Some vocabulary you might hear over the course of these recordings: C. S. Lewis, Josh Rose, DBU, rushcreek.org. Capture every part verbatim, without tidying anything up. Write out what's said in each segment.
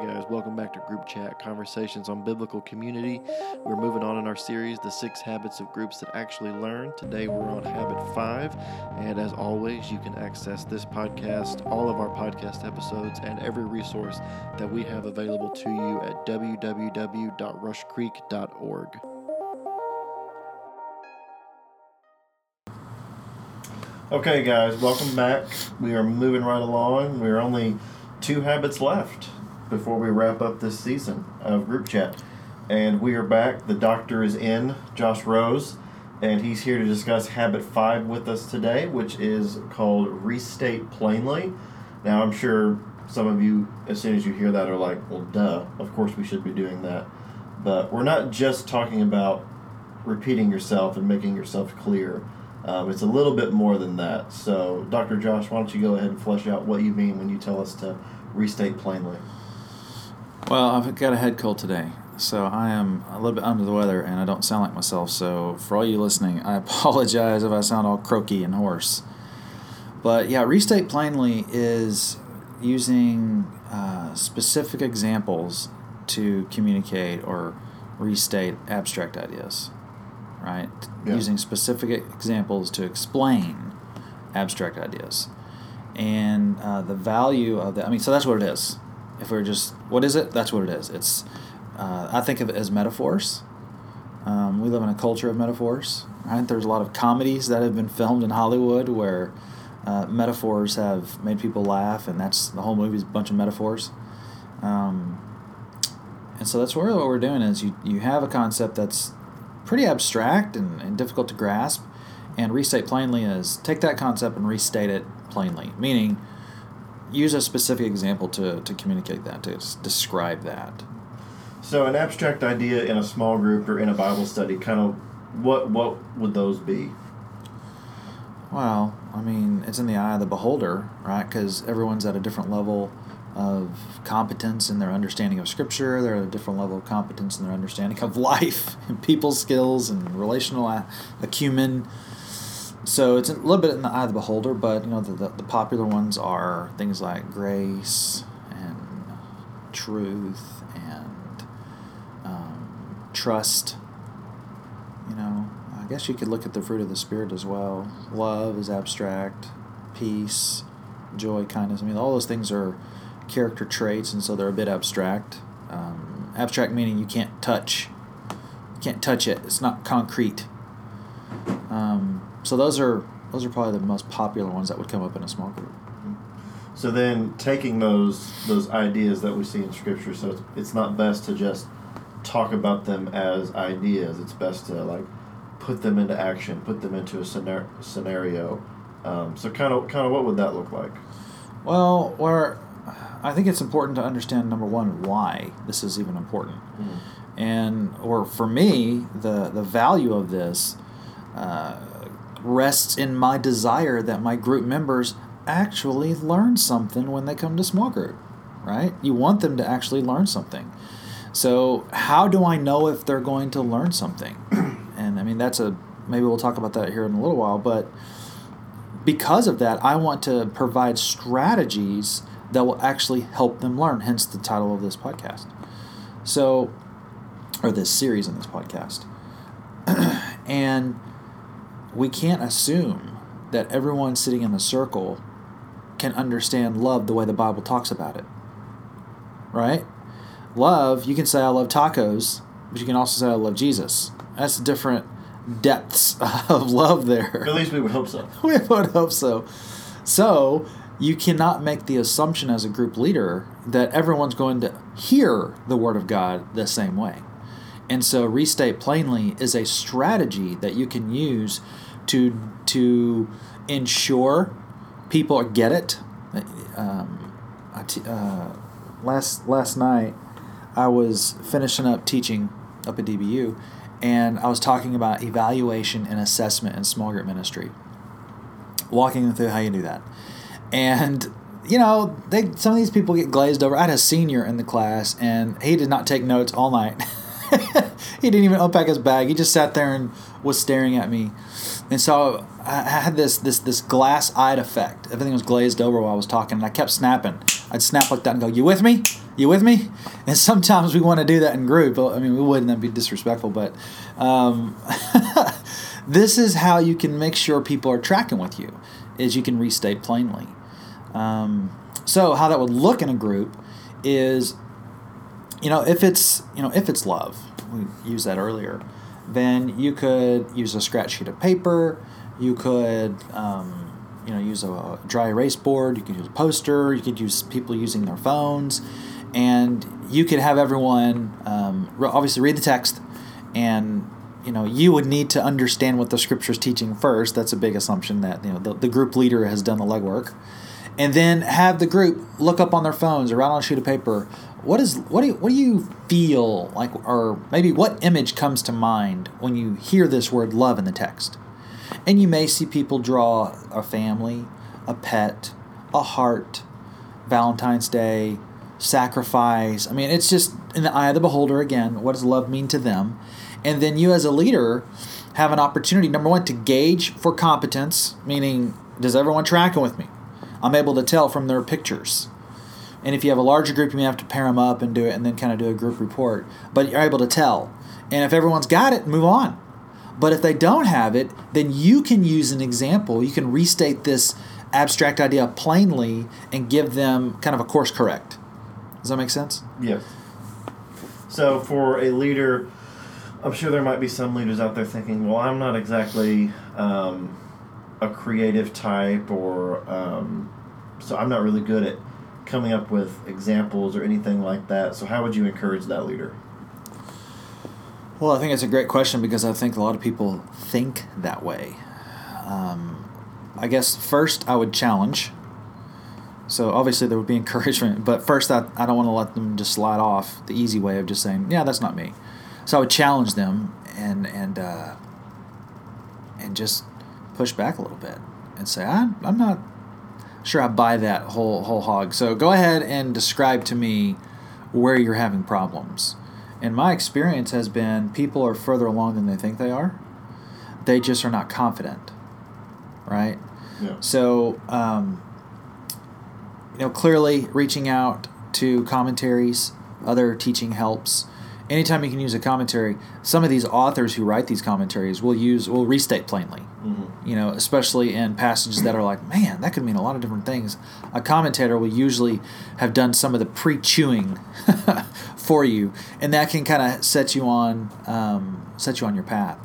Hey guys, welcome back to Group Chat, Conversations on Biblical Community. We're moving on in our series, The Six Habits of Groups That Actually Learn. Today we're on Habit five, and as always, you can access this podcast, all of our podcast episodes, and every resource that we have available to you at w w w dot rush creek dot org. Okay guys, welcome back. We are moving right along. We're only two habits left before we wrap up this season of Group Chat. And we are back. The doctor is in, Josh Rose, and he's here to discuss Habit five with us today, which is called Restate Plainly. Now, I'm sure some of you, as soon as you hear that, are like, well, duh, of course we should be doing that. But we're not just talking about repeating yourself and making yourself clear. Um, it's a little bit more than that. So, Doctor Josh, why don't you go ahead and flesh out what you mean when you tell us to restate plainly? Well, I've got a head cold today, so I am a little bit under the weather, and I don't sound like myself. So for all you listening, I apologize if I sound all croaky and hoarse. But yeah, restate plainly is using uh, specific examples to communicate or restate abstract ideas, right? Yeah. Using specific examples to explain abstract ideas. And uh, the value of that, I mean, so that's what it is. If we're just, what is it? That's what it is. It's, uh, I think of it as metaphors. Um, we live in a culture of metaphors, right? There's a lot of comedies that have been filmed in Hollywood where uh, metaphors have made people laugh, and that's the whole movie is a bunch of metaphors. Um, and so that's really what we're doing is you, you have a concept that's pretty abstract and, and difficult to grasp, and restate plainly is take that concept and restate it plainly, meaning use a specific example to, to communicate that, to describe that. So an abstract idea in a small group or in a Bible study, kind of what what would those be? Well, I mean, it's in the eye of the beholder, right? Because everyone's at a different level of competence in their understanding of Scripture. They're at a different level of competence in their understanding of life and people skills and relational acumen. So it's a little bit in the eye of the beholder, but you know the, the, the popular ones are things like grace and truth and um, trust. You know, I guess you could look at the fruit of the Spirit as well. Love is abstract, peace, joy, kindness. I mean, all those things are character traits, and so they're a bit abstract. Um, abstract meaning you can't touch, you can't touch it. It's not concrete. Um, So those are those are probably the most popular ones that would come up in a small group. So then taking those those ideas that we see in Scripture, so it's, it's not best to just talk about them as ideas. It's best to like put them into action, put them into a scenario. Um, so kind of kind of what would that look like? Well, where I think it's important to understand, number one, why this is even important. Mm-hmm. And or for me, the, the value of this uh rests in my desire that my group members actually learn something when they come to small group, right? You want them to actually learn something. So how do I know if they're going to learn something? And I mean, that's a, maybe we'll talk about that here in a little while, but because of that, I want to provide strategies that will actually help them learn, hence the title of this podcast. So, or this series in this podcast. And we can't assume that everyone sitting in a circle can understand love the way the Bible talks about it, right? Love, you can say I love tacos, but you can also say I love Jesus. That's different depths of love there. At least we would hope so. We would hope so. So you cannot make the assumption as a group leader that everyone's going to hear the Word of God the same way. And so restate plainly is a strategy that you can use to to ensure people get it. Um, I t- uh, last last night, I was finishing up teaching up at D B U, and I was talking about evaluation and assessment in small group ministry, walking them through how you do that. And you know, they some of these people get glazed over. I had a senior in the class, and he did not take notes all night. He didn't even unpack his bag. He just sat there and was staring at me. And so I had this this this glass-eyed effect. Everything was glazed over while I was talking, and I kept snapping. I'd snap like that and go, you with me? You with me? And sometimes we want to do that in group. I mean, we wouldn't. That'd be disrespectful. But um, this is how you can make sure people are tracking with you, is you can restate plainly. Um, so how that would look in a group is, you know, if it's, you know, if it's love, we used that earlier, then you could use a scratch sheet of paper. You could, um, you know, use a dry erase board. You could use a poster. You could use people using their phones. And you could have everyone um, obviously read the text, and, you know, you would need to understand what the scripture is teaching first. That's a big assumption that, you know, the, the group leader has done the legwork. And then have the group look up on their phones or write on a sheet of paper, what is what do you, what do you feel like, or maybe what image comes to mind when you hear this word love in the text? And you may see people draw a family, a pet, a heart, Valentine's Day, sacrifice. I mean, it's just in the eye of the beholder again. What does love mean to them? And then you as a leader have an opportunity, number one, to gauge for competence, meaning does everyone tracking with me? I'm able to tell from their pictures. And if you have a larger group, you may have to pair them up and do it and then kind of do a group report. But you're able to tell. And if everyone's got it, move on. But if they don't have it, then you can use an example. You can restate this abstract idea plainly and give them kind of a course correct. Does that make sense? Yes. So for a leader, I'm sure there might be some leaders out there thinking, well, I'm not exactly... Um, a creative type, or um, so I'm not really good at coming up with examples or anything like that. So how would you encourage that leader? Well, I think it's a great question, because I think a lot of people think that way. Um, I guess first I would challenge. So obviously there would be encouragement, but first I, I don't want to let them just slide off the easy way of just saying, yeah, that's not me. So I would challenge them and, and, uh, and just push back a little bit and say, I'm, I'm not sure I buy that whole whole hog. So go ahead and describe to me where you're having problems. And my experience has been people are further along than they think they are. They just are not confident, right? Yeah. So, um, you know, clearly reaching out to commentaries, other teaching helps. Anytime you can use a commentary, some of these authors who write these commentaries will use will restate plainly. Mm-hmm. You know, especially in passages that are like, man, that could mean a lot of different things. A commentator will usually have done some of the pre-chewing for you, and that can kind of set you on um, set you on your path.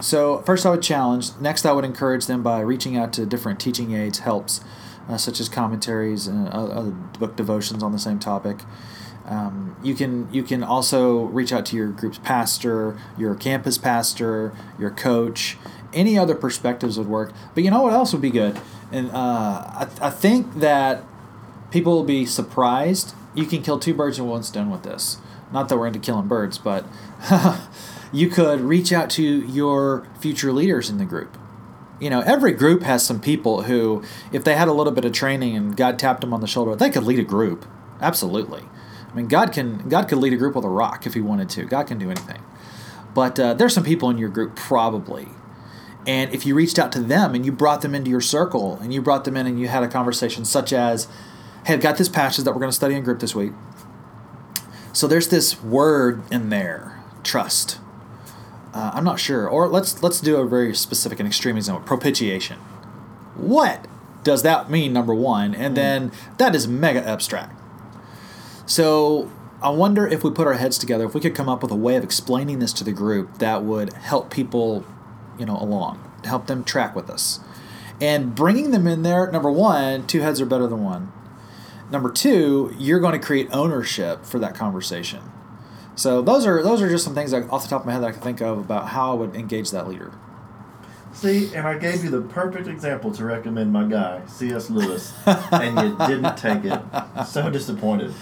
So first, I would challenge. Next, I would encourage them by reaching out to different teaching aids, helps, uh, such as commentaries and other book devotions on the same topic. Um, you can you can also reach out to your group's pastor, your campus pastor, your coach. Any other perspectives would work. But you know what else would be good? And uh, I, I think that people will be surprised. You can kill two birds with one stone with this. Not that we're into killing birds, but you could reach out to your future leaders in the group. You know, every group has some people who, if they had a little bit of training and God tapped them on the shoulder, they could lead a group. Absolutely. I mean, God can God could lead a group with a rock if he wanted to. God can do anything. But uh, there's some people in your group probably. And if you reached out to them and you brought them into your circle and you brought them in and you had a conversation such as, hey, I've got this passage that we're going to study in group this week. So there's this word in there, trust. Uh, I'm not sure. Or let's let's do a very specific and extreme example, propitiation. What does that mean, number one? And then that is mega abstract. So I wonder if we put our heads together, if we could come up with a way of explaining this to the group that would help people, you know, along, help them track with us. And bringing them in there, number one, two heads are better than one. Number two, you're going to create ownership for that conversation. So those are those are just some things that off the top of my head that I can think of about how I would engage that leader. See, and I gave you the perfect example to recommend my guy, C. S. Lewis, and you didn't take it. So disappointed.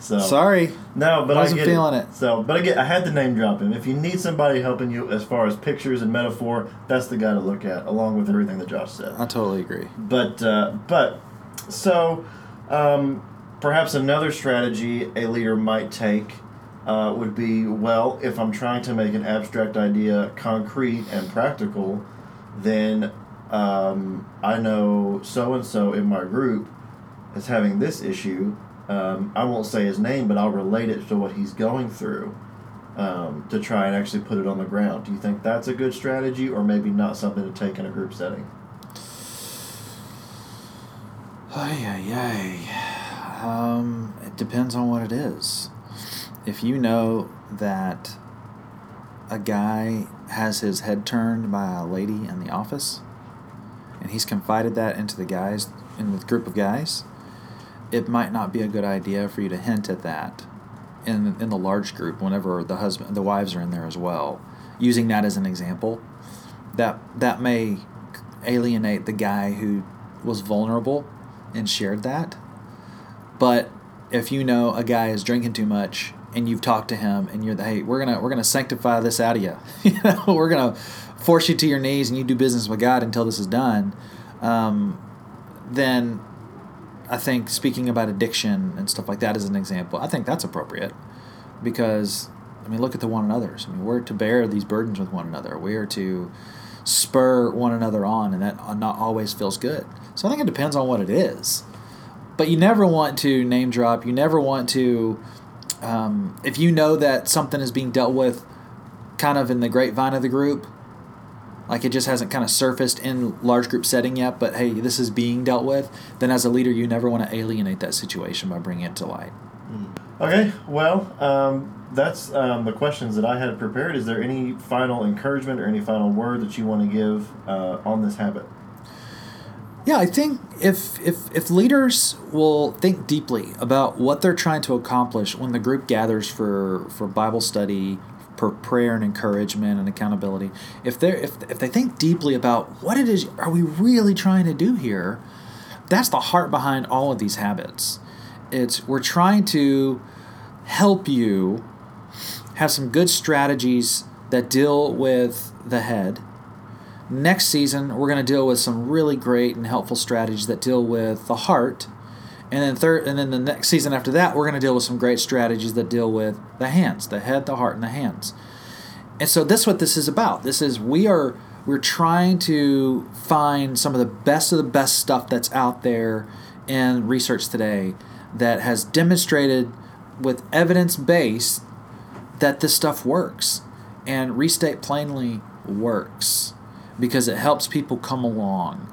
So, Sorry. No, but I wasn't I get feeling it. it. So, but again, I had to name drop him. If you need somebody helping you as far as pictures and metaphor, that's the guy to look at, along with everything that Josh said. I totally agree. But, uh, but so um, perhaps another strategy a leader might take uh, would be, well, if I'm trying to make an abstract idea concrete and practical, then um, I know so-and-so in my group is having this issue. Um, I won't say his name, but I'll relate it to what he's going through um, to try and actually put it on the ground. Do you think that's a good strategy, or maybe not something to take in a group setting? Ay, ay, ay. Um, it depends on what it is. If you know that a guy has his head turned by a lady in the office, and he's confided that into the guys, in the group of guys, it might not be a good idea for you to hint at that in in the large group whenever the husband, the wives are in there as well. Using that as an example, that that may alienate the guy who was vulnerable and shared that. But if you know a guy is drinking too much and you've talked to him and you're the, hey, we're gonna we're gonna sanctify this out of you, you know, we're gonna force you to your knees and you do business with God until this is done, um, then. I think speaking about addiction and stuff like that as an example, I think that's appropriate because, I mean, look at the one another's. I mean, we're to bear these burdens with one another. We are to spur one another on, and that not always feels good. So I think it depends on what it is. But you never want to name drop. You never want to, um, if you know that something is being dealt with kind of in the grapevine of the group, like it just hasn't kind of surfaced in large group setting yet, but hey, this is being dealt with, then as a leader, you never want to alienate that situation by bringing it to light. Okay, well, um, that's um, the questions that I had prepared. Is there any final encouragement or any final word that you want to give uh, on this habit? Yeah, I think if, if if leaders will think deeply about what they're trying to accomplish when the group gathers for, for Bible study, for prayer and encouragement and accountability, if they if if they think deeply about what it is, are we really trying to do here? That's the heart behind all of these habits. It's we're trying to help you have some good strategies that deal with the head. Next season, we're going to deal with some really great and helpful strategies that deal with the heart, and then third, and then the next season after that, we're going to deal with some great strategies that deal with the hands, the head, the heart, and the hands. And so that's what this is about. This is we are we're trying to find some of the best of the best stuff that's out there in research today that has demonstrated with evidence base that this stuff works, and restate plainly works because it helps people come along.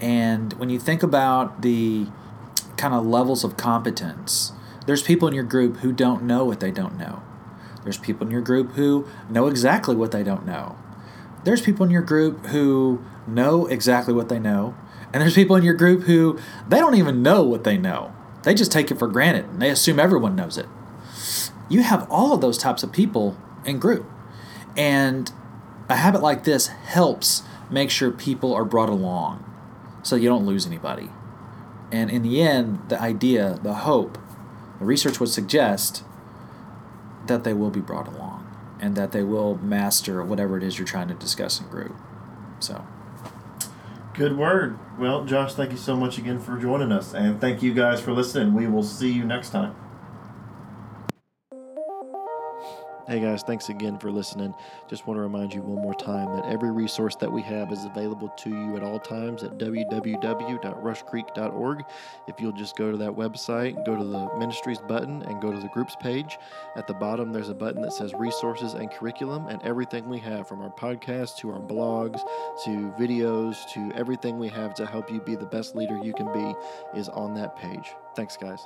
And when you think about the kind of levels of competence. There's people in your group who don't know what they don't know. There's people in your group who know exactly what they don't know. There's people in your group who know exactly what they know. And there's people in your group who they don't even know what they know. They just take it for granted and they assume everyone knows it. You have all of those types of people in group. And a habit like this helps make sure people are brought along so you don't lose anybody. And in the end, the idea, the hope, the research would suggest that they will be brought along and that they will master whatever it is you're trying to discuss in group. So, good word. Well, Josh, thank you so much again for joining us. And thank you guys for listening. We will see you next time. Hey guys, thanks again for listening. Just want to remind you one more time that every resource that we have is available to you at all times at w w w dot rush creek dot org. If you'll just go to that website, go to the ministries button and go to the groups page. At the bottom, there's a button that says resources and curriculum, and everything we have from our podcast to our blogs to videos to everything we have to help you be the best leader you can be is on that page. Thanks guys.